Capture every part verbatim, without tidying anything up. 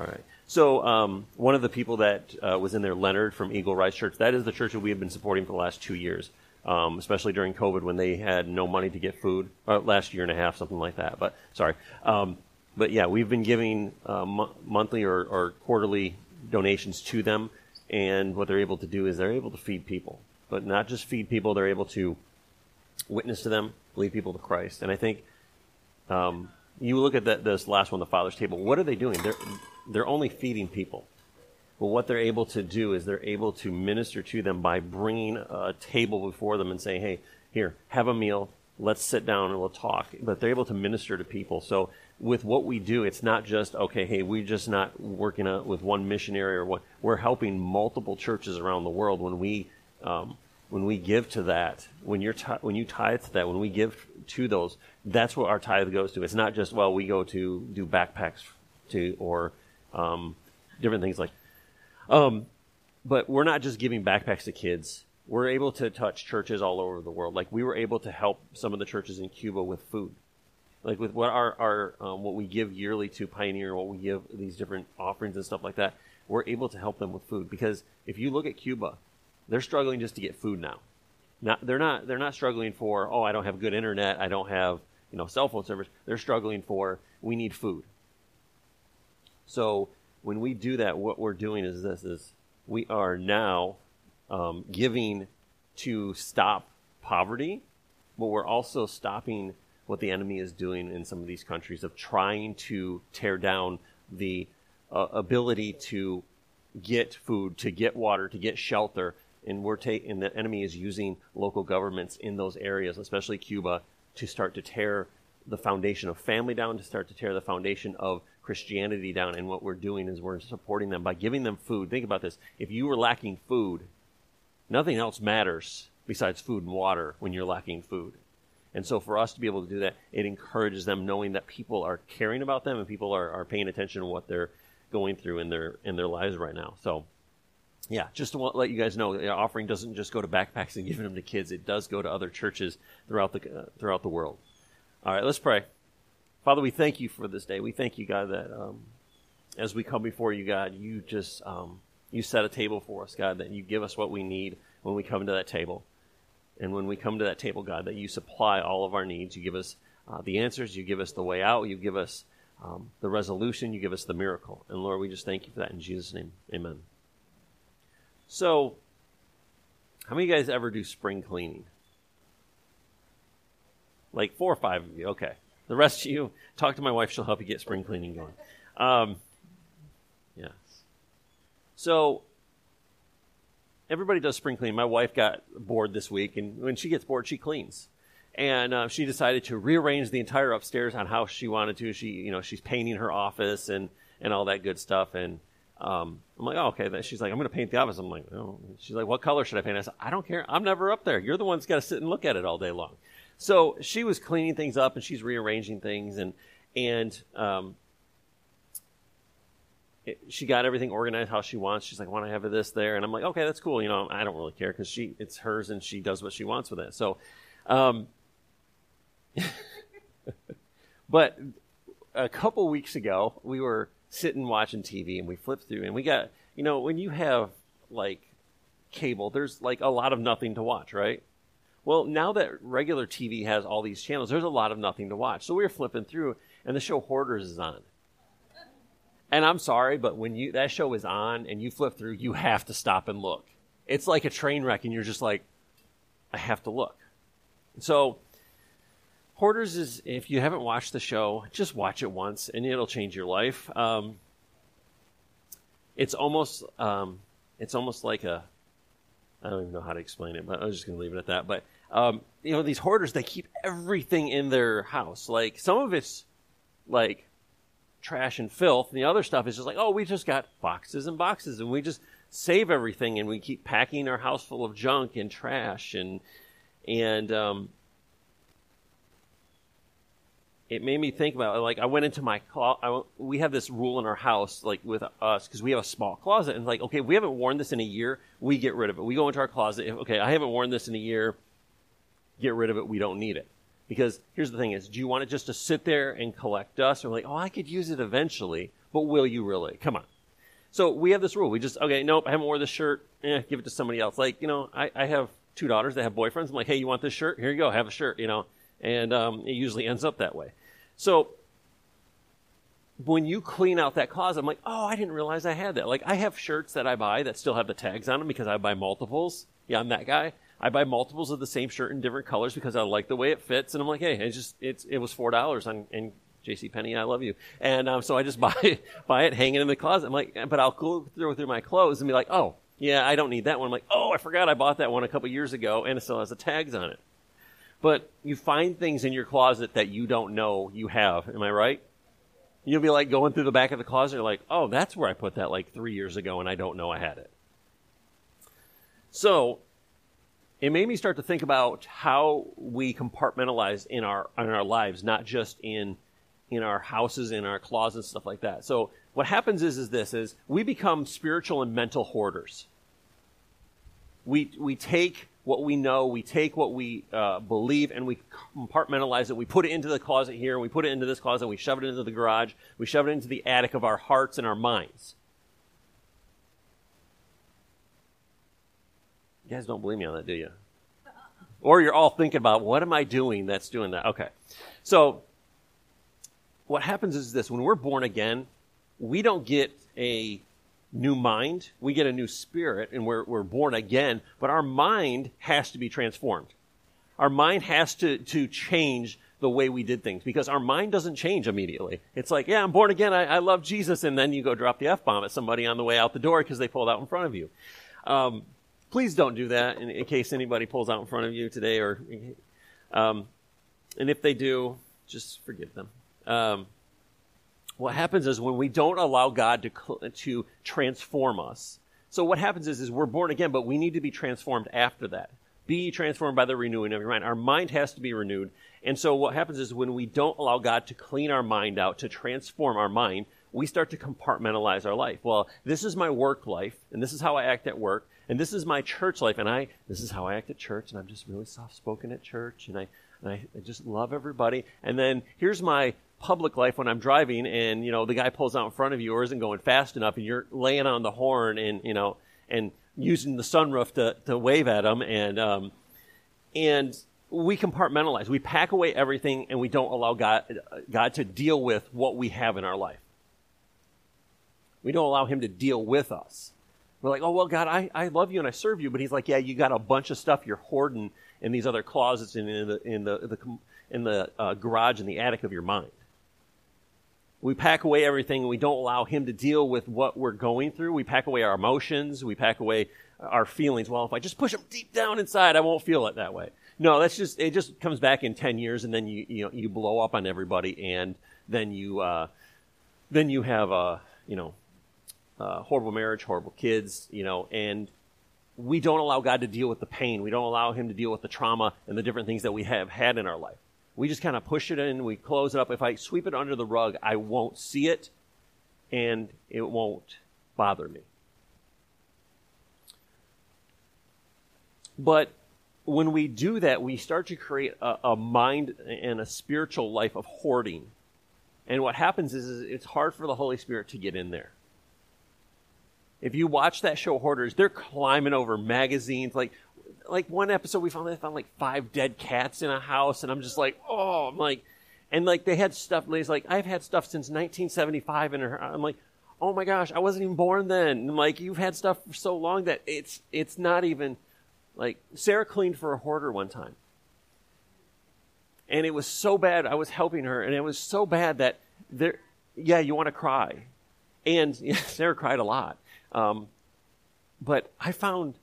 All right. So um, one of the people that uh, was in there, Leonard from Eagle Rice Church, that is the church that we have been supporting for the last two years, um, especially during COVID when they had no money to get food, or last year and a half, something like that. But sorry. Um, but yeah, we've been giving uh, mo- monthly or, or quarterly donations to them. And what they're able to do is they're able to feed people, but not just feed people. They're able to witness to them, lead people to Christ. And I think um, you look at that, this last one, the Father's Table. What are they doing? They're they're only feeding people. But what they're able to do is they're able to minister to them by bringing a table before them and saying, "Hey, here, have a meal. Let's sit down and we'll talk." But they're able to minister to people. So with what we do, it's not just, okay, hey, we're just not working out with one missionary or one. We're helping multiple churches around the world when we um, when we give to that, when you're t- when you tithe to that, when we give to those, that's what our tithe goes to. It's not just, well, we go to do backpacks to or um, different things like. Um, but we're not just giving backpacks to kids. We're able to touch churches all over the world. Like we were able to help some of the churches in Cuba with food. Like with what our, our um, what we give yearly to Pioneer, what we give these different offerings and stuff like that, we're able to help them with food. Because if you look at Cuba, they're struggling just to get food now. Not they're not they're not struggling for, oh, I don't have good internet, I don't have, you know, cell phone service. They're struggling for, we need food. So when we do that, what we're doing is this: is we are now um, giving to stop poverty, but we're also stopping what the enemy is doing in some of these countries of trying to tear down the uh, ability to get food, to get water, to get shelter. And we're ta- and the enemy is using local governments in those areas, especially Cuba, to start to tear the foundation of family down, to start to tear the foundation of Christianity down. And what we're doing is we're supporting them by giving them food. Think about this. If you were lacking food, nothing else matters besides food and water when you're lacking food. And so for us to be able to do that, it encourages them knowing that people are caring about them and people are, are paying attention to what they're going through in their in their lives right now. So, yeah, just to want, let you guys know, the offering doesn't just go to backpacks and giving them to kids. It does go to other churches throughout the uh, throughout the world. All right, let's pray. Father, we thank you for this day. We thank you, God, that um, as we come before you, God, you just um, you set a table for us, God, that you give us what we need when we come to that table. And when we come to that table, God, that you supply all of our needs. You give us uh, the answers. You give us the way out. You give us um, the resolution. You give us the miracle. And, Lord, we just thank you for that in Jesus' name. Amen. So how many of you guys ever do spring cleaning? Like four or five of you. Okay. The rest of you, talk to my wife. She'll help you get spring cleaning going. Um, yes. So everybody does spring cleaning. My wife got bored this week, and when she gets bored, she cleans. And uh, she decided to rearrange the entire upstairs on how she wanted to. She, you know, she's painting her office and, and all that good stuff. And um, I'm like, oh, okay. She's like, I'm going to paint the office. I'm like, oh. She's like, what color should I paint? I said, I don't care. I'm never up there. You're the one that's got to sit and look at it all day long. So she was cleaning things up, and she's rearranging things, and and um, she got everything organized how she wants. She's like, I want to have this there. And I'm like, okay, that's cool. You know, I don't really care because she it's hers and she does what she wants with it. So, um, but a couple weeks ago, we were sitting watching T V and we flipped through and we got, you know, when you have like cable, there's like a lot of nothing to watch, right? Well, now that regular T V has all these channels, there's a lot of nothing to watch. So we were flipping through and the show Hoarders is on. And I'm sorry, but when you that show is on and you flip through, you have to stop and look. It's like a train wreck, and you're just like, I have to look. So Hoarders is, if you haven't watched the show, just watch it once, and it'll change your life. Um, it's almost um, it's almost like a, I don't even know how to explain it, but I was just going to leave it at that. But, um, you know, these hoarders, they keep everything in their house. Like, some of it's like trash and filth, and the other stuff is just like, oh, we just got boxes and boxes, and we just save everything, and we keep packing our house full of junk and trash, and and um, it made me think about it. Like, I went into my closet. We have this rule in our house, like with us, because we have a small closet, and like, okay, if we haven't worn this in a year, we get rid of it. We go into our closet. If, okay, I haven't worn this in a year, get rid of it. We don't need it. Because here's the thing is, do you want it just to sit there and collect dust? Or like, oh, I could use it eventually. But will you really? Come on. So we have this rule. We just, okay, nope, I haven't worn this shirt. Eh, give it to somebody else. Like, you know, I, I have two daughters that have boyfriends. I'm like, hey, you want this shirt? Here you go. Have a shirt, you know. And um, it usually ends up that way. So when you clean out that closet, I'm like, oh, I didn't realize I had that. Like, I have shirts that I buy that still have the tags on them because I buy multiples. Yeah, I'm that guy. I buy multiples of the same shirt in different colors because I like the way it fits. And I'm like, hey, it's just, it's, it was four dollars on, and JCPenney, I love you. And um, so I just buy it, buy it, hang it in the closet. I'm like, but I'll go through, through my clothes and be like, oh, yeah, I don't need that one. I'm like, oh, I forgot I bought that one a couple years ago and it still has the tags on it. But you find things in your closet that you don't know you have. Am I right? You'll be like going through the back of the closet. You're like, oh, that's where I put that like three years ago and I don't know I had it. So it made me start to think about how we compartmentalize in our, in our lives, not just in in our houses, in our closets, stuff like that. So what happens is, is this, is we become spiritual and mental hoarders. We we take what we know, we take what we uh, believe, and we compartmentalize it. We put it into the closet here, and we put it into this closet, and we shove it into the garage, we shove it into the attic of our hearts and our minds. You guys don't believe me on that, do you? Or you're all thinking about, what am I doing that's doing that? Okay. So what happens is this, when we're born again, we don't get a new mind, we get a new spirit, and we're, we're born again, but our mind has to be transformed. Our mind has to, to change the way we did things, because our mind doesn't change immediately. It's like, yeah, I'm born again, I, I love Jesus, and then you go drop the F-bomb at somebody on the way out the door because they pulled out in front of you. Um, please don't do that in, in case anybody pulls out in front of you today, or, um, and if they do, just forgive them. Um, what happens is when we don't allow God to to transform us. So what happens is, is we're born again, but we need to be transformed after that. Be transformed by the renewing of your mind. Our mind has to be renewed. And so what happens is when we don't allow God to clean our mind out, to transform our mind, we start to compartmentalize our life. Well, this is my work life, and this is how I act at work, and this is my church life, and I this is how I act at church, and I'm just really soft-spoken at church, and I, and I, I just love everybody. And then here's my public life when I'm driving, and you know the guy pulls out in front of you or isn't going fast enough, and you're laying on the horn and you know and using the sunroof to to wave at him, and um and we compartmentalize, we pack away everything, and we don't allow God God to deal with what we have in our life. We don't allow him to deal with us. We're like, oh well, God, I I love you and I serve you, but he's like, yeah, you got a bunch of stuff you're hoarding in these other closets and in the in the in the, in the uh, garage and the attic of your mind. We pack away everything, and we don't allow him to deal with what we're going through. We pack away our emotions. We pack away our feelings. Well, if I just push them deep down inside, I won't feel it that way. No, that's just, it just comes back in ten years, and then you, you know, you blow up on everybody, and then you, uh, then you have, uh, you know, uh, horrible marriage, horrible kids, you know, and we don't allow God to deal with the pain. We don't allow him to deal with the trauma and the different things that we have had in our life. We just kind of push it in, we close it up. If I sweep it under the rug, I won't see it, and it won't bother me. But when we do that, we start to create a, a mind and a spiritual life of hoarding. And what happens is, is it's hard for the Holy Spirit to get in there. If you watch that show Hoarders, they're climbing over magazines, like... Like one episode, we found they found like five dead cats in a house, and I'm just like, oh, I'm like, and like they had stuff. Ladies like, I've had stuff since nineteen seventy-five in her. I'm like, oh my gosh, I wasn't even born then. And I'm like, you've had stuff for so long that it's it's not even like Sarah cleaned for a hoarder one time, and it was so bad. I was helping her, and it was so bad that there, yeah, you want to cry, and yeah, Sarah cried a lot, um, but I found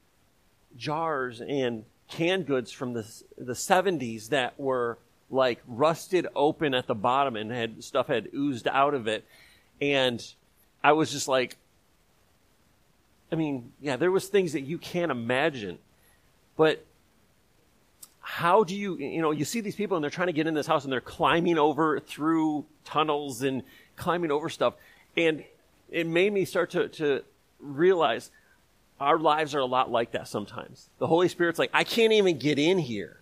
jars and canned goods from the the seventies that were like rusted open at the bottom and had stuff had oozed out of it, and I was just like, I mean, yeah, there was things that you can't imagine. But how do you, you know, you see these people and they're trying to get in this house and they're climbing over through tunnels and climbing over stuff, and it made me start to to realize our lives are a lot like that sometimes. The Holy Spirit's like, I can't even get in here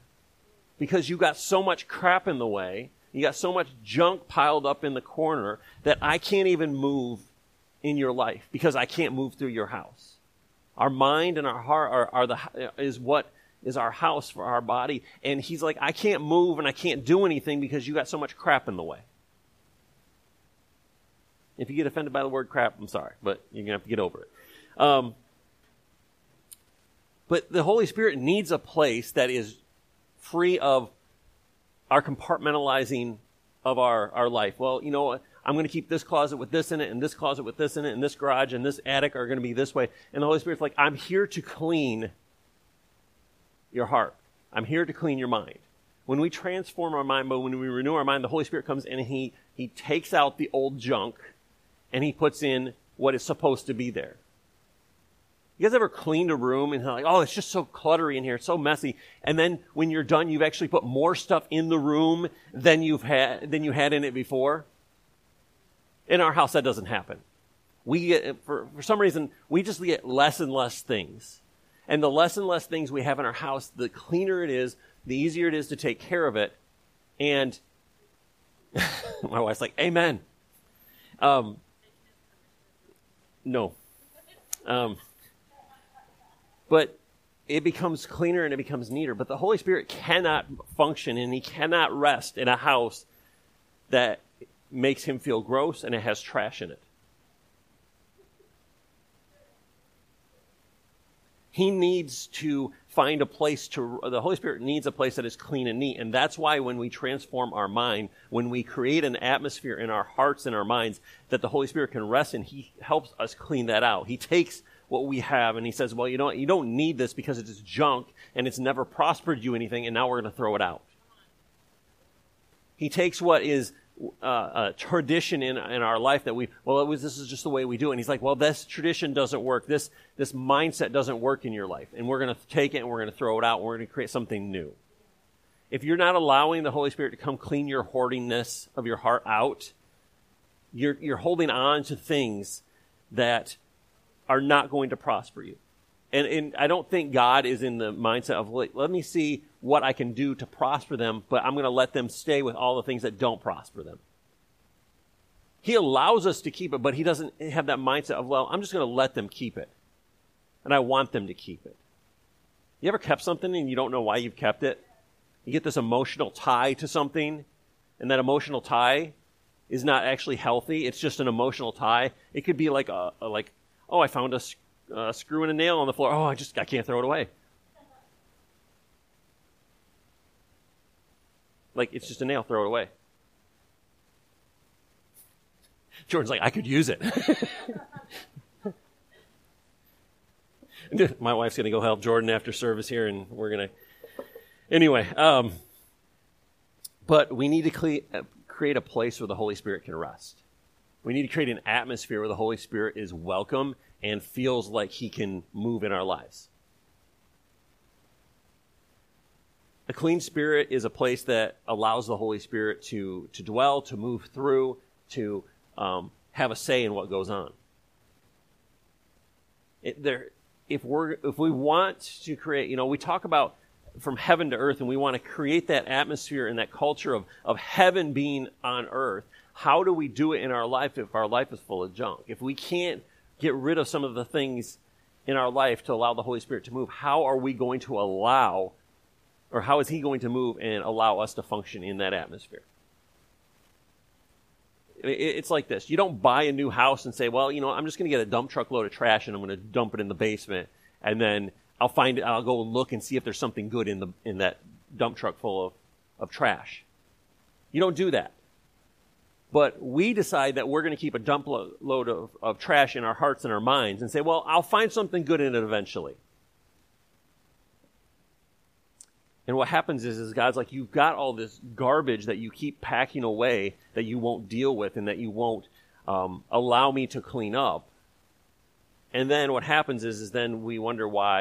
because you got so much crap in the way. You got so much junk piled up in the corner that I can't even move in your life because I can't move through your house. Our mind and our heart are, are the is what is our house for our body. And he's like, I can't move and I can't do anything because you got so much crap in the way. If you get offended by the word crap, I'm sorry, but you're going to have to get over it. Um, but the Holy Spirit needs a place that is free of our compartmentalizing of our, our life. Well, you know what? I'm going to keep this closet with this in it, and this closet with this in it, and this garage and this attic are going to be this way. And the Holy Spirit's like, I'm here to clean your heart. I'm here to clean your mind. When we transform our mind, but when we renew our mind, the Holy Spirit comes in and he, he takes out the old junk and he puts in what is supposed to be there. You guys ever cleaned a room and like, oh, it's just so cluttery in here, it's so messy. And then when you're done, you've actually put more stuff in the room than you've had, than you had in it before. In our house, that doesn't happen. We get, for, for some reason, we just get less and less things. And the less and less things we have in our house, the cleaner it is, the easier it is to take care of it. And my wife's like, amen. Um, no. Um, but it becomes cleaner and it becomes neater. But the Holy Spirit cannot function and he cannot rest in a house that makes him feel gross and it has trash in it. He needs to find a place to, the Holy Spirit needs a place that is clean and neat. And that's why when we transform our mind, when we create an atmosphere in our hearts and our minds that the Holy Spirit can rest in, he helps us clean that out. He takes what we have and he says, well, you know what? You don't need this because it's junk and it's never prospered you anything. And now we're going to throw it out. He takes what is Uh, a tradition in in our life that we, well, it was, this is just the way we do it. And he's like, well, this tradition doesn't work. This this mindset doesn't work in your life. And we're going to take it and we're going to throw it out. And we're going to create something new. If you're not allowing the Holy Spirit to come clean your hoardingness of your heart out, you're you're holding on to things that are not going to prosper you. And, and I don't think God is in the mindset of, let me see what I can do to prosper them, but I'm going to let them stay with all the things that don't prosper them. He allows us to keep it, but he doesn't have that mindset of, well, I'm just going to let them keep it. And I want them to keep it. You ever kept something and you don't know why you've kept it? You get this emotional tie to something, and that emotional tie is not actually healthy. It's just an emotional tie. It could be like, a, a like oh, I found a Uh, screwing a nail on the floor. Oh, I just, I can't throw it away. Like, it's just a nail, throw it away. Jordan's like, I could use it. My wife's going to go help Jordan after service here, and we're going to... Anyway, um, but we need to cle- create a place where the Holy Spirit can rest. We need to create an atmosphere where the Holy Spirit is welcome and feels like he can move in our lives. A clean spirit is a place that allows the Holy Spirit to, to dwell, to move through, to um, have a say in what goes on. It, there, if we're, if we want to create, you know, we talk about from heaven to earth, and we want to create that atmosphere and that culture of, of heaven being on earth. How do we do it in our life if our life is full of junk? If we can't get rid of some of the things in our life to allow the Holy Spirit to move, how are we going to allow, or how is he going to move and allow us to function in that atmosphere? It's like this. You don't buy a new house and say, well, you know, I'm just going to get a dump truck load of trash and I'm going to dump it in the basement, and then I'll find it, I'll go look and see if there's something good in the in that dump truck full of, of trash. You don't do that. But we decide that we're going to keep a dump lo- load of, of trash in our hearts and our minds and say, well, I'll find something good in it eventually. And what happens is, is God's like, you've got all this garbage that you keep packing away that you won't deal with and that you won't um, allow me to clean up. And then what happens is, is then we wonder why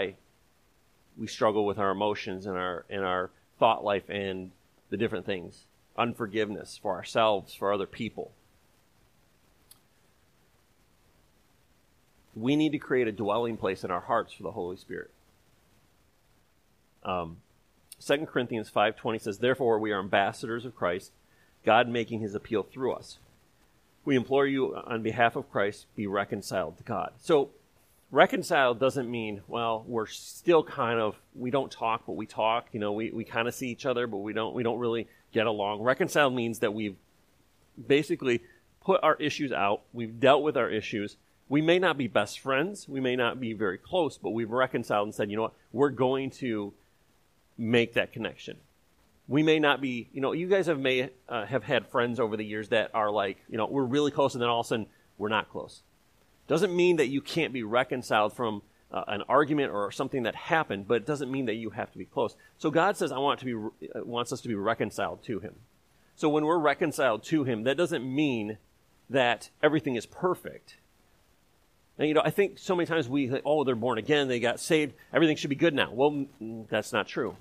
we struggle with our emotions and our, and our thought life and the different things. Unforgiveness for ourselves, for other people. We need to create a dwelling place in our hearts for the Holy Spirit. Um, Second Corinthians five twenty says, therefore we are ambassadors of Christ, God making his appeal through us. We implore you on behalf of Christ, be reconciled to God. So reconciled doesn't mean, well, we're still kind of, we don't talk, but we talk. You know, we, we kind of see each other, but we don't we don't really get along. Reconciled means that we've basically put our issues out. We've dealt with our issues. We may not be best friends. We may not be very close, but we've reconciled and said, you know what, we're going to make that connection. We may not be, you know, you guys have may uh, have had friends over the years that are like, you know, we're really close and then all of a sudden we're not close. Doesn't mean that you can't be reconciled from uh, an argument or something that happened, but it doesn't mean that you have to be close. So God says, I want to be re- wants us to be reconciled to him. So when we're reconciled to him, that doesn't mean that everything is perfect. And, you know, I think so many times we, oh, they're born again, they got saved, everything should be good now. Well, that's not true.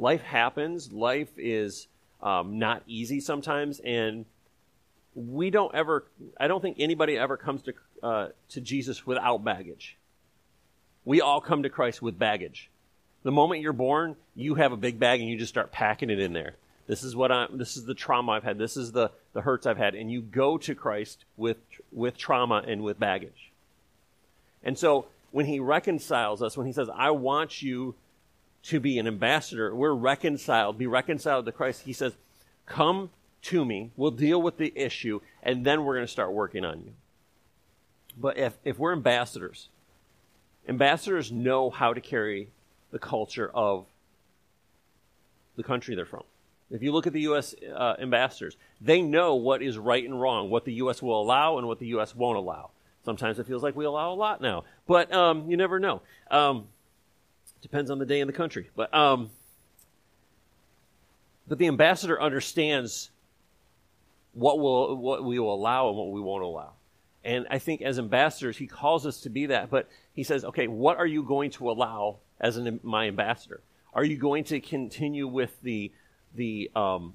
Life happens. Life is um, not easy sometimes, and we don't ever, I don't think anybody ever comes to uh, to Jesus without baggage. We all come to Christ with baggage. The moment you're born, you have a big bag, and you just start packing it in there. This is what I'm, this is the trauma I've had. This is the, the hurts I've had. And you go to Christ with with trauma and with baggage. And so when he reconciles us, when he says, I want you to be an ambassador, we're reconciled, be reconciled to Christ. He says, come to me, we'll deal with the issue, and then we're going to start working on you. But if, if we're ambassadors, ambassadors know how to carry the culture of the country they're from. If you look at the U S uh, ambassadors, they know what is right and wrong, what the U S will allow and what the U S won't allow. Sometimes it feels like we allow a lot now, but um, you never know. Um, depends on the day in the country. But um, but the ambassador understands what will what we will allow and what we won't allow. And I think as ambassadors, he calls us to be that. But he says, okay, what are you going to allow as an, my ambassador? Are you going to continue with the the um,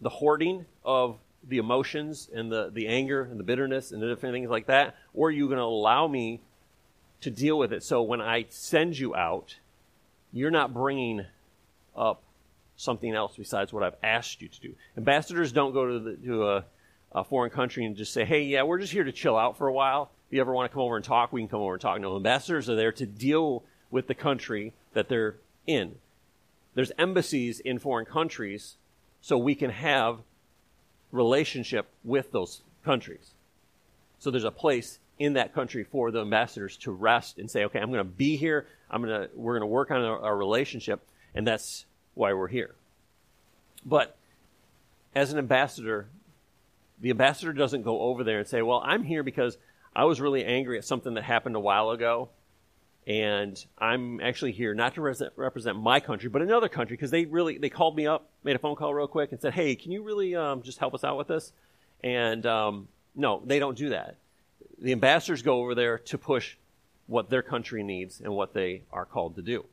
the hoarding of the emotions and the, the anger and the bitterness and the different things like that? Or are you going to allow me to deal with it? So when I send you out, you're not bringing up something else besides what I've asked you to do. Ambassadors don't go to, the, to a, a foreign country and just say, hey, yeah, we're just here to chill out for a while. If you ever want to come over and talk, we can come over and talk. No, ambassadors are there to deal with the country that they're in. There's embassies in foreign countries so we can have relationship with those countries. So there's a place in that country for the ambassadors to rest and say, okay, I'm going to be here. I'm going to, we're going to work on our, our relationship, and that's why we're here. But as an ambassador, the ambassador doesn't go over there and say, well, I'm here because I was really angry at something that happened a while ago. And I'm actually here not to res- represent my country, but another country, because they really, they called me up, made a phone call real quick and said, hey, can you really um, just help us out with this? And um, no, they don't do that. The ambassadors go over there to push what their country needs and what they are called to do.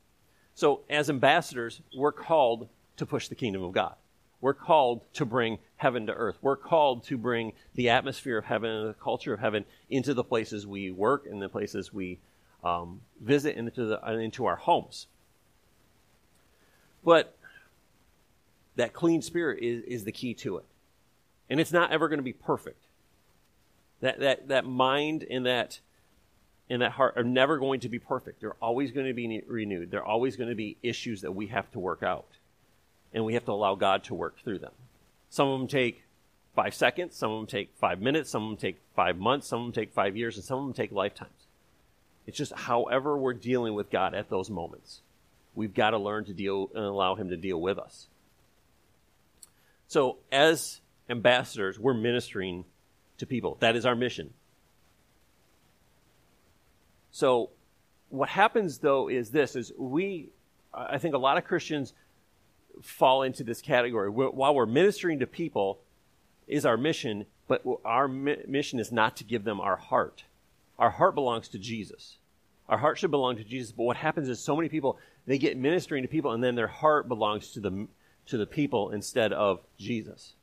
So as ambassadors, we're called to push the kingdom of God. We're called to bring heaven to earth. We're called to bring the atmosphere of heaven and the culture of heaven into the places we work and the places we Um, visit into the, into our homes. But that clean spirit is, is the key to it. And it's not ever going to be perfect. That that that mind and that and that heart are never going to be perfect. They're always going to be renewed. They're always going to be issues that we have to work out. And we have to allow God to work through them. Some of them take five seconds. Some of them take five minutes. Some of them take five months. Some of them take five years. And some of them take lifetimes. It's just however we're dealing with God at those moments. We've got to learn to deal and allow him to deal with us. So as ambassadors, we're ministering to people. That is our mission. So what happens, though, is this, is we, I think a lot of Christians fall into this category. While we're ministering to people is our mission, but our mission is not to give them our heart. Our heart belongs to Jesus. Our heart should belong to Jesus. But what happens is so many people, they get ministering to people, and then their heart belongs to the, to the people instead of Jesus.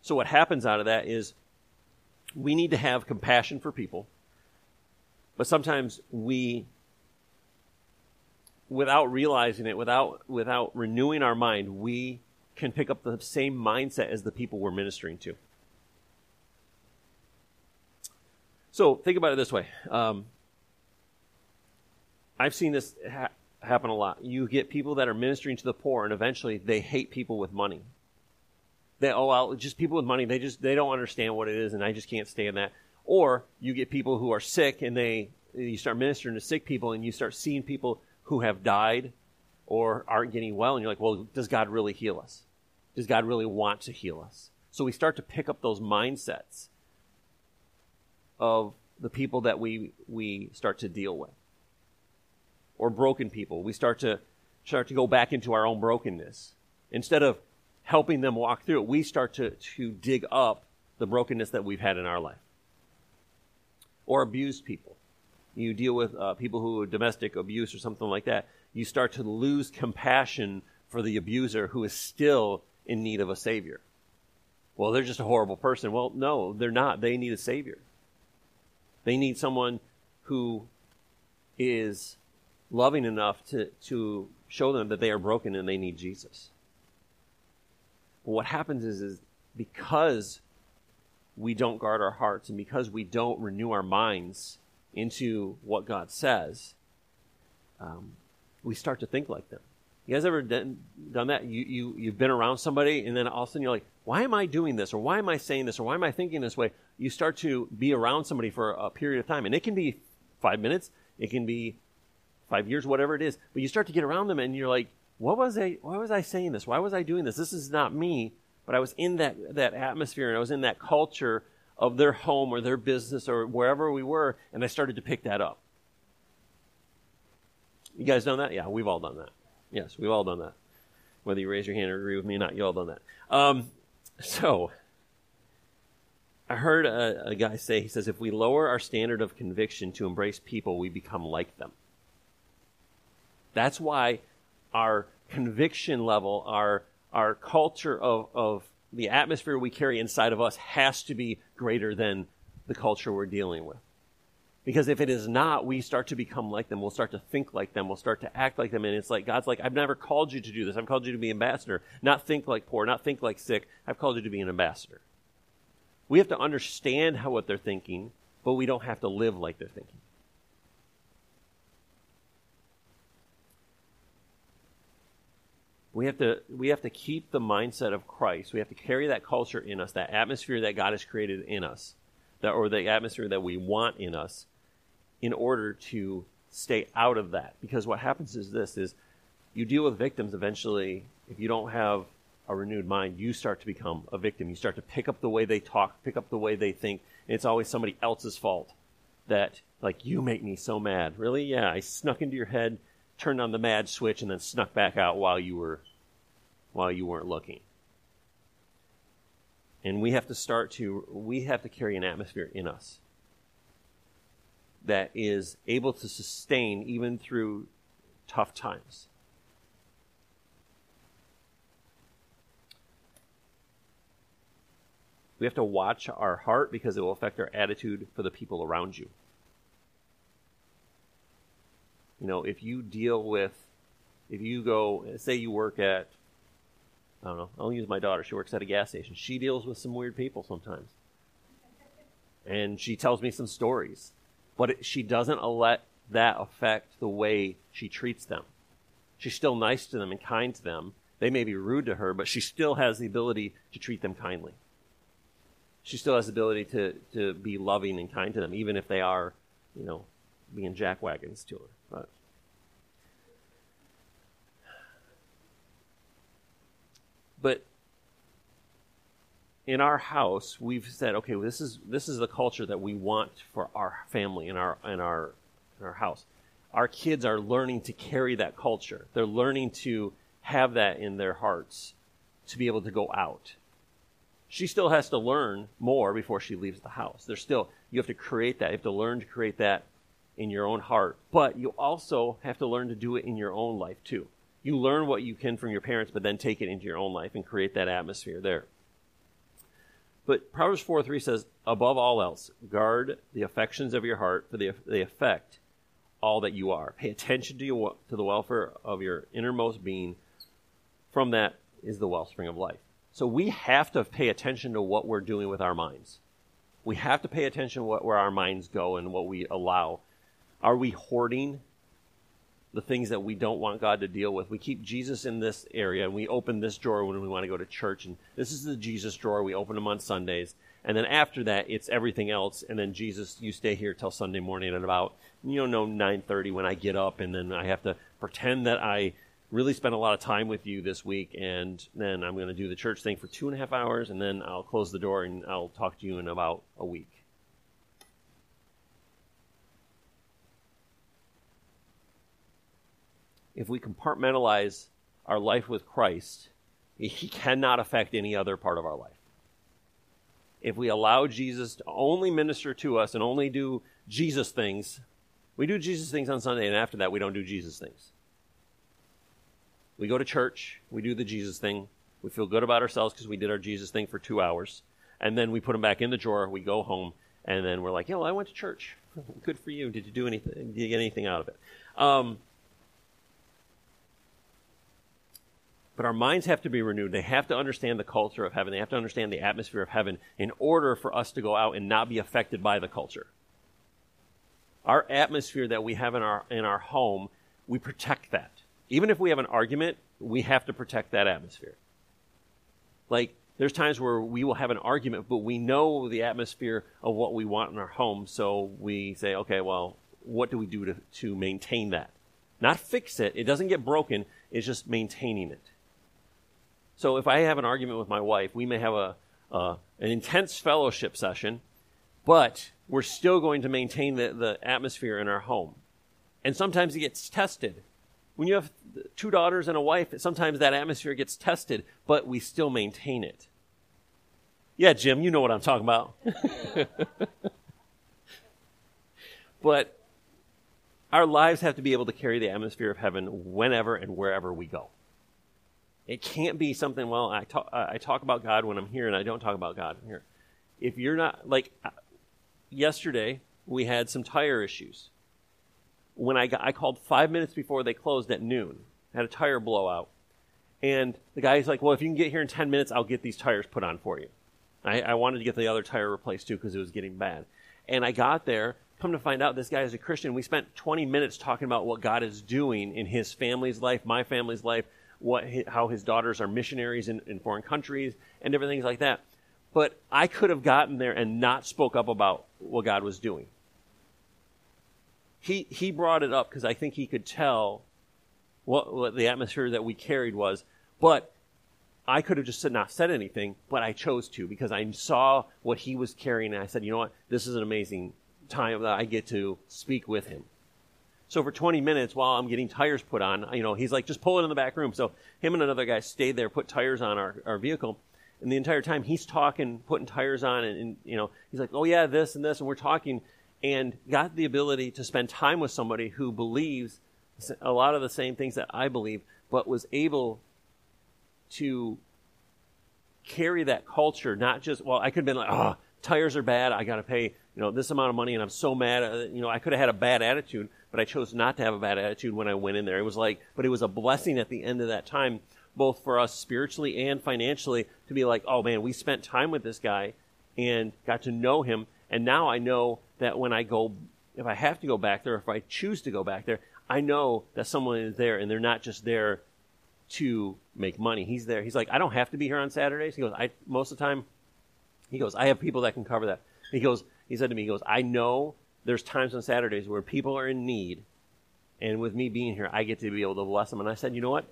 So what happens out of that is we need to have compassion for people. But sometimes we, without realizing it, without, without renewing our mind, we can pick up the same mindset as the people we're ministering to. So think about it this way. Um, I've seen this ha- happen a lot. You get people that are ministering to the poor, and eventually they hate people with money. They, oh, I'll, just people with money, they just they don't understand what it is, and I just can't stand that. Or you get people who are sick, and they you start ministering to sick people, and you start seeing people who have died or aren't getting well, and you're like, well, does God really heal us? Does God really want to heal us? So we start to pick up those mindsets of the people that we we start to deal with, or broken people. We start to start to go back into our own brokenness. Instead of helping them walk through it, we start to, to dig up the brokenness that we've had in our life. Or abused people. You deal with uh, people who are domestic abuse or something like that. You start to lose compassion for the abuser who is still in need of a savior. Well, they're just a horrible person. Well, no, they're not. They need a savior. They need someone who is loving enough to, to show them that they are broken and they need Jesus. But what happens is, is because we don't guard our hearts and because we don't renew our minds into what God says, um, we start to think like them. You guys ever done, done that? You, you, you've been around somebody and then all of a sudden you're like, why am I doing this? Or why am I saying this? Or why am I thinking this way? You start to be around somebody for a period of time. And it can be five minutes. It can be five years, whatever it is. But you start to get around them and you're like, what was I, why was I saying this? Why was I doing this? This is not me. But I was in that, that atmosphere and I was in that culture of their home or their business or wherever we were. And I started to pick that up. You guys done that? Yeah, we've all done that. Yes, we've all done that. Whether you raise your hand or agree with me or not, you've all done that. Um, so, I heard a, a guy say, he says, if we lower our standard of conviction to embrace people, we become like them. That's why our conviction level, our our culture of, of the atmosphere we carry inside of us has to be greater than the culture we're dealing with. Because if it is not, we start to become like them. We'll start to think like them. We'll start to act like them. And it's like, God's like, I've never called you to do this. I've called you to be an ambassador, not think like poor, not think like sick. I've called you to be an ambassador. We have to understand how what they're thinking, but we don't have to live like they're thinking. We have to, we have to keep the mindset of Christ. We have to carry that culture in us, that atmosphere that God has created in us, that, or the atmosphere that we want in us, in order to stay out of that. Because what happens is this, is you deal with victims eventually. If you don't have a renewed mind, you start to become a victim. You start to pick up the way they talk, pick up the way they think. And it's always somebody else's fault that, like, you make me so mad. Really? Yeah, I snuck into your head, turned on the mad switch, and then snuck back out while you were, while you weren't looking. And we have to start to, we have to carry an atmosphere in us that is able to sustain even through tough times. We have to watch our heart because it will affect our attitude for the people around you. You know, if you deal with, if you go, say you work at, I don't know, I'll use my daughter. She works at a gas station. She deals with some weird people sometimes. And she tells me some stories. But it, she doesn't let that affect the way she treats them. She's still nice to them and kind to them. They may be rude to her, but she still has the ability to treat them kindly. She still has the ability to, to be loving and kind to them, even if they are, you know, being jackwagons to her. But but in our house, we've said, okay, well, this is this is the culture that we want for our family and our and our in our house. Our kids are learning to carry that culture. They're learning to have that in their hearts to be able to go out. She still has to learn more before she leaves the house. There's still, you have to create that. You have to learn to create that in your own heart. But you also have to learn to do it in your own life too. You learn what you can from your parents, but then take it into your own life and create that atmosphere there. But Proverbs four three says, above all else, guard the affections of your heart, for they affect all that you are. Pay attention to, your, to the welfare of your innermost being. From that is the wellspring of life. So we have to pay attention to what we're doing with our minds. We have to pay attention to what, where our minds go and what we allow. Are we hoarding the things that we don't want God to deal with? We keep Jesus in this area, and we open this drawer when we want to go to church, and this is the Jesus drawer. We open them on Sundays, and then after that, it's everything else, and then Jesus, you stay here till Sunday morning at about, you know, nine thirty when I get up, and then I have to pretend that I really spent a lot of time with you this week, and then I'm going to do the church thing for two and a half hours, and then I'll close the door, and I'll talk to you in about a week. If we compartmentalize our life with Christ, he cannot affect any other part of our life. If we allow Jesus to only minister to us and only do Jesus things, we do Jesus things on Sunday, and after that, we don't do Jesus things. We go to church, we do the Jesus thing, we feel good about ourselves because we did our Jesus thing for two hours, and then we put them back in the drawer, we go home, and then we're like, yo, I went to church. Good for you. Did you do anything? Did you get anything out of it? Um... But our minds have to be renewed. They have to understand the culture of heaven. They have to understand the atmosphere of heaven in order for us to go out and not be affected by the culture. Our atmosphere that we have in our in our home, we protect that. Even if we have an argument, we have to protect that atmosphere. Like, there's times where we will have an argument, but we know the atmosphere of what we want in our home, so we say, okay, well, what do we do to, to maintain that? Not fix it. It doesn't get broken. It's just maintaining it. So if I have an argument with my wife, we may have a uh, an intense fellowship session, but we're still going to maintain the, the atmosphere in our home. And sometimes it gets tested. When you have two daughters and a wife, sometimes that atmosphere gets tested, but we still maintain it. Yeah, Jim, you know what I'm talking about. But our lives have to be able to carry the atmosphere of heaven whenever and wherever we go. It can't be something, well, I talk, I talk about God when I'm here and I don't talk about God when I'm here. If you're not, like, yesterday we had some tire issues. When I got, I called five minutes before they closed at noon. I had a tire blowout. And the guy's like, well, if you can get here in ten minutes, I'll get these tires put on for you. I, I wanted to get the other tire replaced too because it was getting bad. And I got there. Come to find out, this guy is a Christian. We spent twenty minutes talking about what God is doing in his family's life, my family's life, what how his daughters are missionaries in, in foreign countries and different things like that. But I could have gotten there and not spoke up about what God was doing. He he brought it up because I think he could tell what, what the atmosphere that we carried was. But I could have just not said anything, but I chose to because I saw what he was carrying. And I said, you know what? This is an amazing time that I get to speak with him. So for twenty minutes while I'm getting tires put on, you know, he's like, just pull it in the back room. So him and another guy stayed there, put tires on our, our vehicle. And the entire time he's talking, putting tires on and, and, you know, he's like, oh yeah, this and this. And we're talking and got the ability to spend time with somebody who believes a lot of the same things that I believe, but was able to carry that culture, not just, well, I could have been like, oh, tires are bad. I got to pay, you know, this amount of money and I'm so mad. You know, I could have had a bad attitude, but I chose not to have a bad attitude when I went in there. It was like, but it was a blessing at the end of that time, both for us spiritually and financially, to be like, oh man, we spent time with this guy and got to know him. And now I know that when I go, if I have to go back there, if I choose to go back there, I know that someone is there and they're not just there to make money. He's there. He's like, I don't have to be here on Saturdays. He goes, I, most of the time, he goes, I have people that can cover that. He goes, he said to me, he goes, I know there's times on Saturdays where people are in need, and with me being here, I get to be able to bless them. And I said, you know what?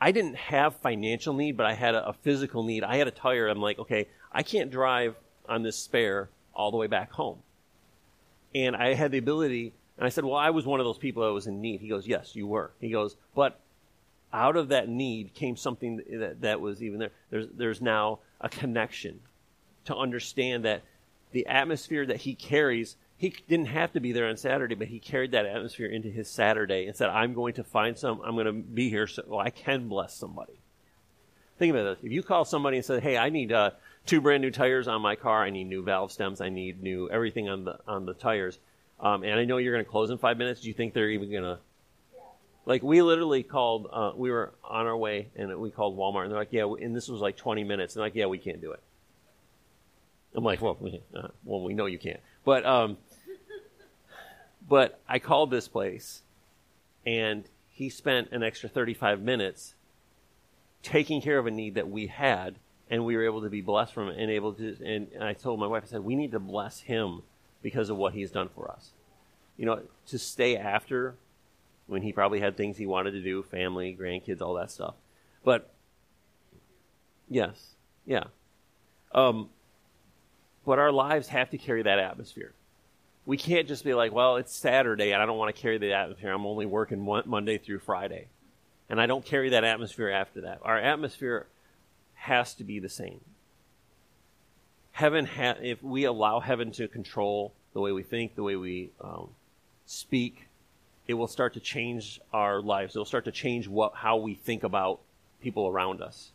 I didn't have financial need, but I had a, a physical need. I had a tire. I'm like, okay, I can't drive on this spare all the way back home. And I had the ability, and I said, well, I was one of those people that was in need. He goes, yes, you were. He goes, but out of that need came something that, that was even there. There's, there's now a connection to understand that the atmosphere that he carries, he didn't have to be there on Saturday, but he carried that atmosphere into his Saturday and said, I'm going to find some, I'm going to be here so I can bless somebody. Think about this. If you call somebody and say, hey, I need uh, two brand new tires on my car, I need new valve stems, I need new everything on the on the tires, um, and I know you're going to close in five minutes, do you think they're even going to, Like, we literally called, uh, we were on our way, and we called Walmart, and they're like, yeah, and this was like twenty minutes. And they're like, yeah, we can't do it. I'm like, well, we, uh, well, we know you can't. But, um, but I called this place, and he spent an extra thirty-five minutes taking care of a need that we had, and we were able to be blessed from it and able to, and, and I told my wife, I said, we need to bless him because of what he's done for us. You know, to stay after when he probably had things he wanted to do, family, grandkids, all that stuff. But, yes, yeah. Um, but our lives have to carry that atmosphere. We can't just be like, well, it's Saturday, and I don't want to carry the atmosphere. I'm only working one, Monday through Friday. And I don't carry that atmosphere after that. Our atmosphere has to be the same. Heaven, ha- if we allow heaven to control the way we think, the way we um, speak, it will start to change our lives. It will start to change what, how we think about people around us.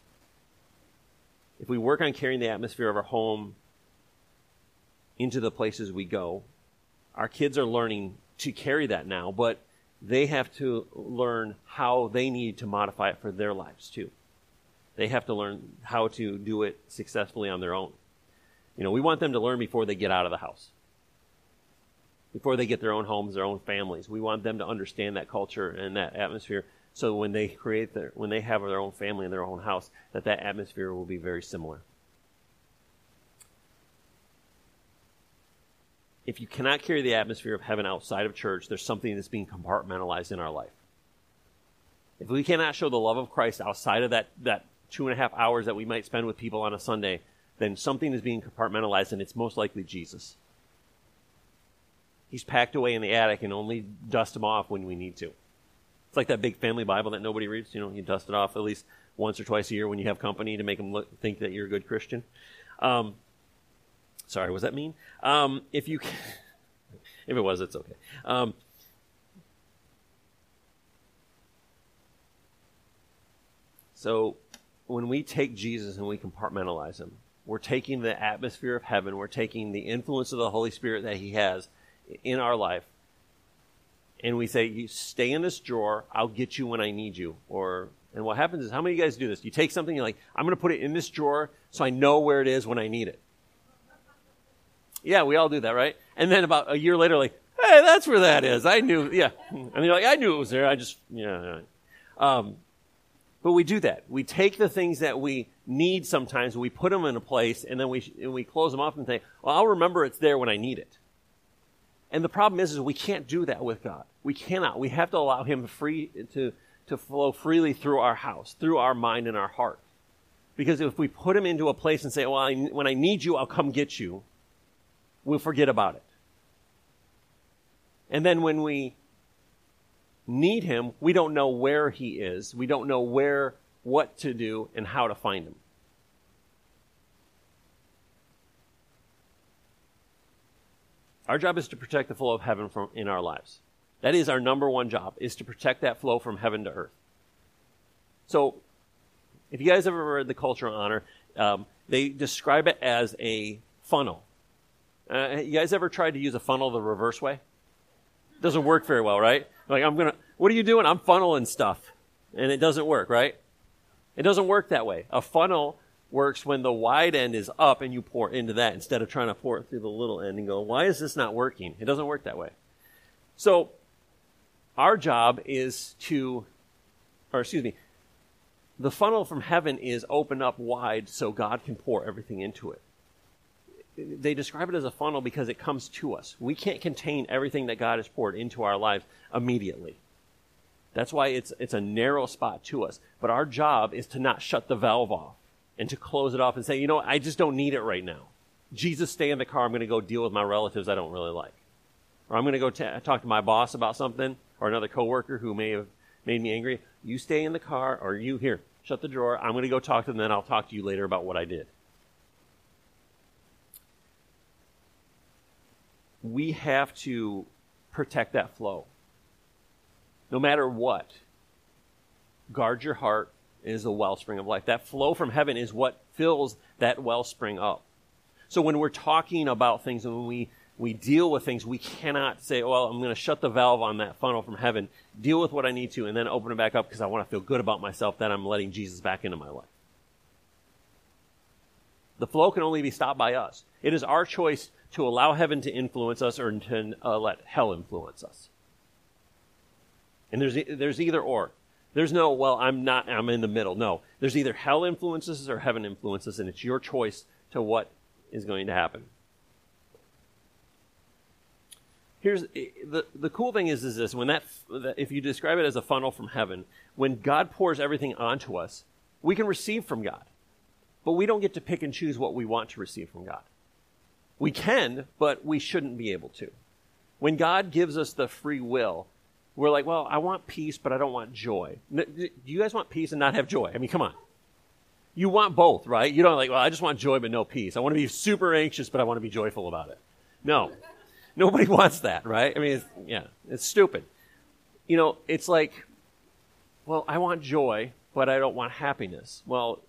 If we work on carrying the atmosphere of our home into the places we go, our kids are learning to carry that now, but they have to learn how they need to modify it for their lives too. They have to learn how to do it successfully on their own. You know, we want them to learn before they get out of the house. Before they get their own homes, their own families. We want them to understand that culture and that atmosphere, so when they create their, when they have their own family and their own house, that that atmosphere will be very similar. If you cannot carry the atmosphere of heaven outside of church, there's something that's being compartmentalized in our life. If we cannot show the love of Christ outside of that, that two and a half hours that we might spend with people on a Sunday, then something is being compartmentalized, and it's most likely Jesus. He's packed away in the attic and only dust him off when we need to. It's like that big family Bible that nobody reads. You know, you dust it off at least once or twice a year when you have company to make them look, think that you're a good Christian. Um, sorry, was that mean? Um, if you, if it was, it's okay. Um, so when we take Jesus and we compartmentalize him, we're taking the atmosphere of heaven, we're taking the influence of the Holy Spirit that he has in our life, and we say, you stay in this drawer, I'll get you when I need you. Or, and what happens is, how many of you guys do this? You take something, you're like, I'm going to put it in this drawer so I know where it is when I need it. Yeah, we all do that, right? And then about a year later, like, hey, that's where that is. I knew, yeah. And you're like, I knew it was there. I just, yeah. Um, but we do that. We take the things that we need sometimes, we put them in a place, and then we and we close them off and say, well, I'll remember it's there when I need it. And the problem is, is we can't do that with God. We cannot. We have to allow him free to, to flow freely through our house, through our mind and our heart. Because if we put him into a place and say, well, I, when I need you, I'll come get you, we'll forget about it. And then when we need him, we don't know where he is. We don't know where, what to do, and how to find him. Our job is to protect the flow of heaven from in our lives. That is our number one job, is to protect that flow from heaven to earth. So, if you guys ever read the Culture of Honor, um, they describe it as a funnel. Uh, you guys ever tried to use a funnel the reverse way? Doesn't work very well, right? Like, I'm gonna, what are you doing? I'm funneling stuff, and it doesn't work, right? It doesn't work that way. A funnel works when the wide end is up and you pour into that instead of trying to pour it through the little end and go, why is this not working? It doesn't work that way. So our job is to, or excuse me, the funnel from heaven is open up wide so God can pour everything into it. They describe it as a funnel because it comes to us. We can't contain everything that God has poured into our lives immediately. That's why it's it's a narrow spot to us. But our job is to not shut the valve off and to close it off and say, you know what, I just don't need it right now. Jesus, stay in the car. I'm going to go deal with my relatives I don't really like. Or I'm going to go t- talk to my boss about something or another coworker who may have made me angry. You stay in the car, or you here, shut the drawer. I'm going to go talk to them, then I'll talk to you later about what I did. We have to protect that flow. No matter what, guard your heart. It is a wellspring of life. That flow from heaven is what fills that wellspring up. So when we're talking about things and when we we deal with things. We cannot say, well, I'm going to shut the valve on that funnel from heaven, deal with what I need to, and then open it back up because I want to feel good about myself that I'm letting Jesus back into my life. The flow can only be stopped by us. It is our choice to allow heaven to influence us or to uh, let hell influence us. And there's there's either or. There's no, well, I'm not, I'm in the middle. No, there's either hell influences or heaven influences, and it's your choice to what is going to happen. Here's the the cool thing is is this: when that if you describe it as a funnel from heaven, when God pours everything onto us, we can receive from God, but we don't get to pick and choose what we want to receive from God. We can, but we shouldn't be able to. When God gives us the free will, we're like, well, I want peace, but I don't want joy. Do you guys want peace and not have joy? I mean, come on. You want both, right? You don't like, well, I just want joy but no peace. I want to be super anxious, but I want to be joyful about it. No. Nobody wants that, right? I mean, it's, yeah, it's stupid. You know, it's like, well, I want joy, but I don't want happiness. Well,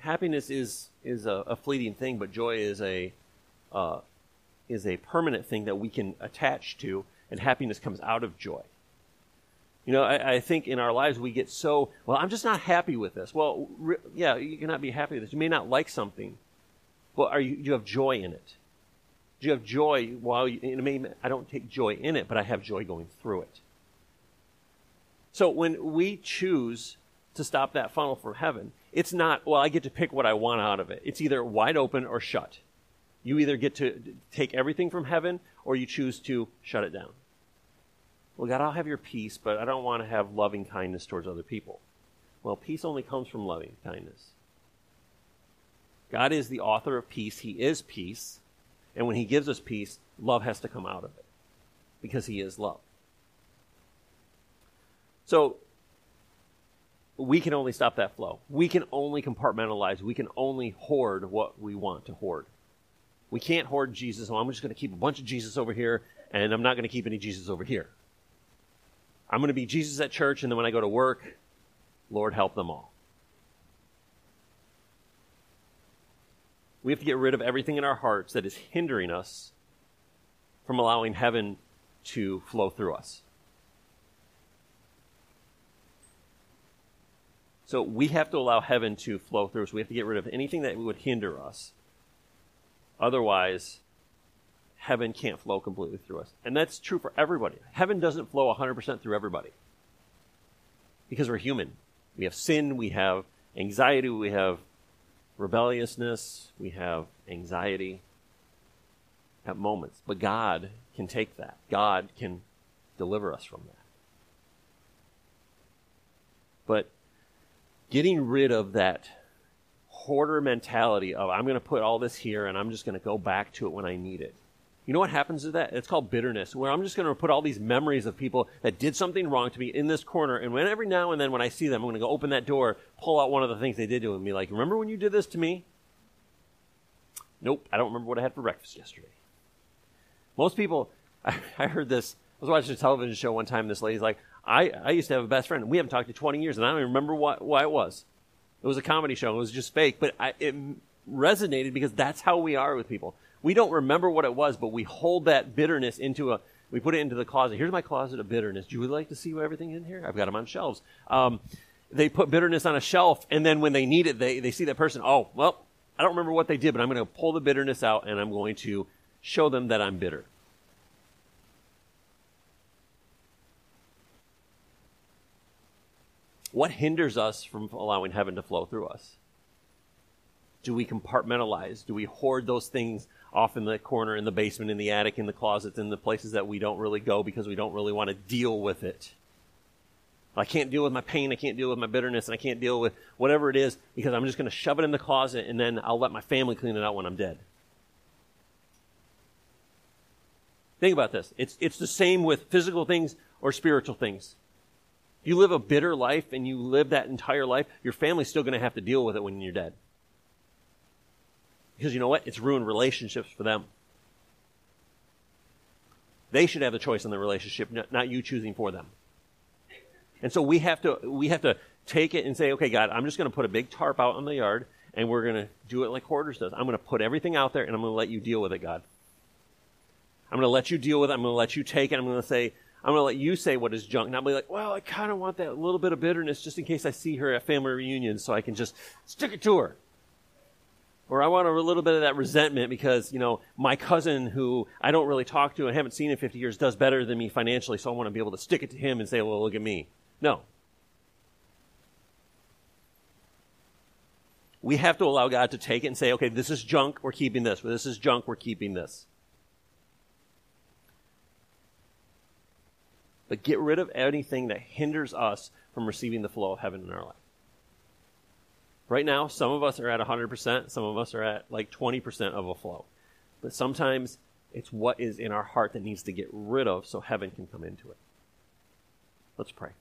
happiness is is a, a fleeting thing, but joy is a uh, is a permanent thing that we can attach to, and happiness comes out of joy. You know, I, I think in our lives we get so, well, I'm just not happy with this. Well, re- yeah, you cannot be happy with this. You may not like something, but are you? Do you have joy in it? Do you have joy while you, it may, I don't take joy in it, but I have joy going through it. So when we choose to stop that funnel from heaven, it's not, well, I get to pick what I want out of it. It's either wide open or shut. You either get to take everything from heaven or you choose to shut it down. Well, God, I'll have your peace, but I don't want to have loving kindness towards other people. Well, peace only comes from loving kindness. God is the author of peace. He is peace. And when he gives us peace, love has to come out of it because he is love. So we can only stop that flow. We can only compartmentalize. We can only hoard what we want to hoard. We can't hoard Jesus. So I'm just going to keep a bunch of Jesus over here, and I'm not going to keep any Jesus over here. I'm going to be Jesus at church, and then when I go to work, Lord, help them all. We have to get rid of everything in our hearts that is hindering us from allowing heaven to flow through us. So we have to allow heaven to flow through us. We have to get rid of anything that would hinder us. Otherwise, heaven can't flow completely through us. And that's true for everybody. Heaven doesn't flow one hundred percent through everybody because we're human. We have sin, we have anxiety, we have rebelliousness, we have anxiety at moments. But God can take that. God can deliver us from that. But getting rid of that hoarder mentality of I'm going to put all this here and I'm just going to go back to it when I need it. You know what happens to that? It's called bitterness, where I'm just going to put all these memories of people that did something wrong to me in this corner, and when every now and then when I see them, I'm going to go open that door, pull out one of the things they did to me, and be like, remember when you did this to me? Nope, I don't remember what I had for breakfast yesterday. Most people, I, I heard this, I was watching a television show one time, this lady's like, I, I used to have a best friend, and we haven't talked in twenty years, and I don't even remember what, why it was. It was a comedy show, it was just fake, but I, it resonated because that's how we are with people. We don't remember what it was, but we hold that bitterness into a, we put it into the closet. Here's my closet of bitterness. Do you would like to see everything in here? I've got them on shelves. Um, they put bitterness on a shelf, and then when they need it, they, they see that person, oh, well, I don't remember what they did, but I'm going to pull the bitterness out, and I'm going to show them that I'm bitter. What hinders us from allowing heaven to flow through us? Do we compartmentalize? Do we hoard those things off in the corner, in the basement, in the attic, in the closets, in the places that we don't really go because we don't really want to deal with it? I can't deal with my pain, I can't deal with my bitterness, and I can't deal with whatever it is because I'm just going to shove it in the closet and then I'll let my family clean it out when I'm dead. Think about this. It's, it's the same with physical things or spiritual things. If you live a bitter life and you live that entire life, your family's still going to have to deal with it when you're dead. Because you know what? It's ruined relationships for them. They should have the choice in the relationship, not you choosing for them. And so we have to we have to take it and say, okay, God, I'm just going to put a big tarp out in the yard, and we're going to do it like Hoarders does. I'm going to put everything out there, and I'm going to let you deal with it, God. I'm going to let you deal with it. I'm going to let you take it. I'm going to say, I'm going to let you say what is junk. And I'll be like, well, I kind of want that little bit of bitterness just in case I see her at family reunion so I can just stick it to her. Or I want a little bit of that resentment because, you know, my cousin who I don't really talk to and haven't seen in fifty years does better than me financially, so I want to be able to stick it to him and say, well, look at me. No. We have to allow God to take it and say, okay, this is junk, we're keeping this. This is junk, we're keeping this. But get rid of anything that hinders us from receiving the flow of heaven in our life. Right now, some of us are at one hundred percent. Some of us are at like twenty percent of a flow. But sometimes it's what is in our heart that needs to get rid of so heaven can come into it. Let's pray.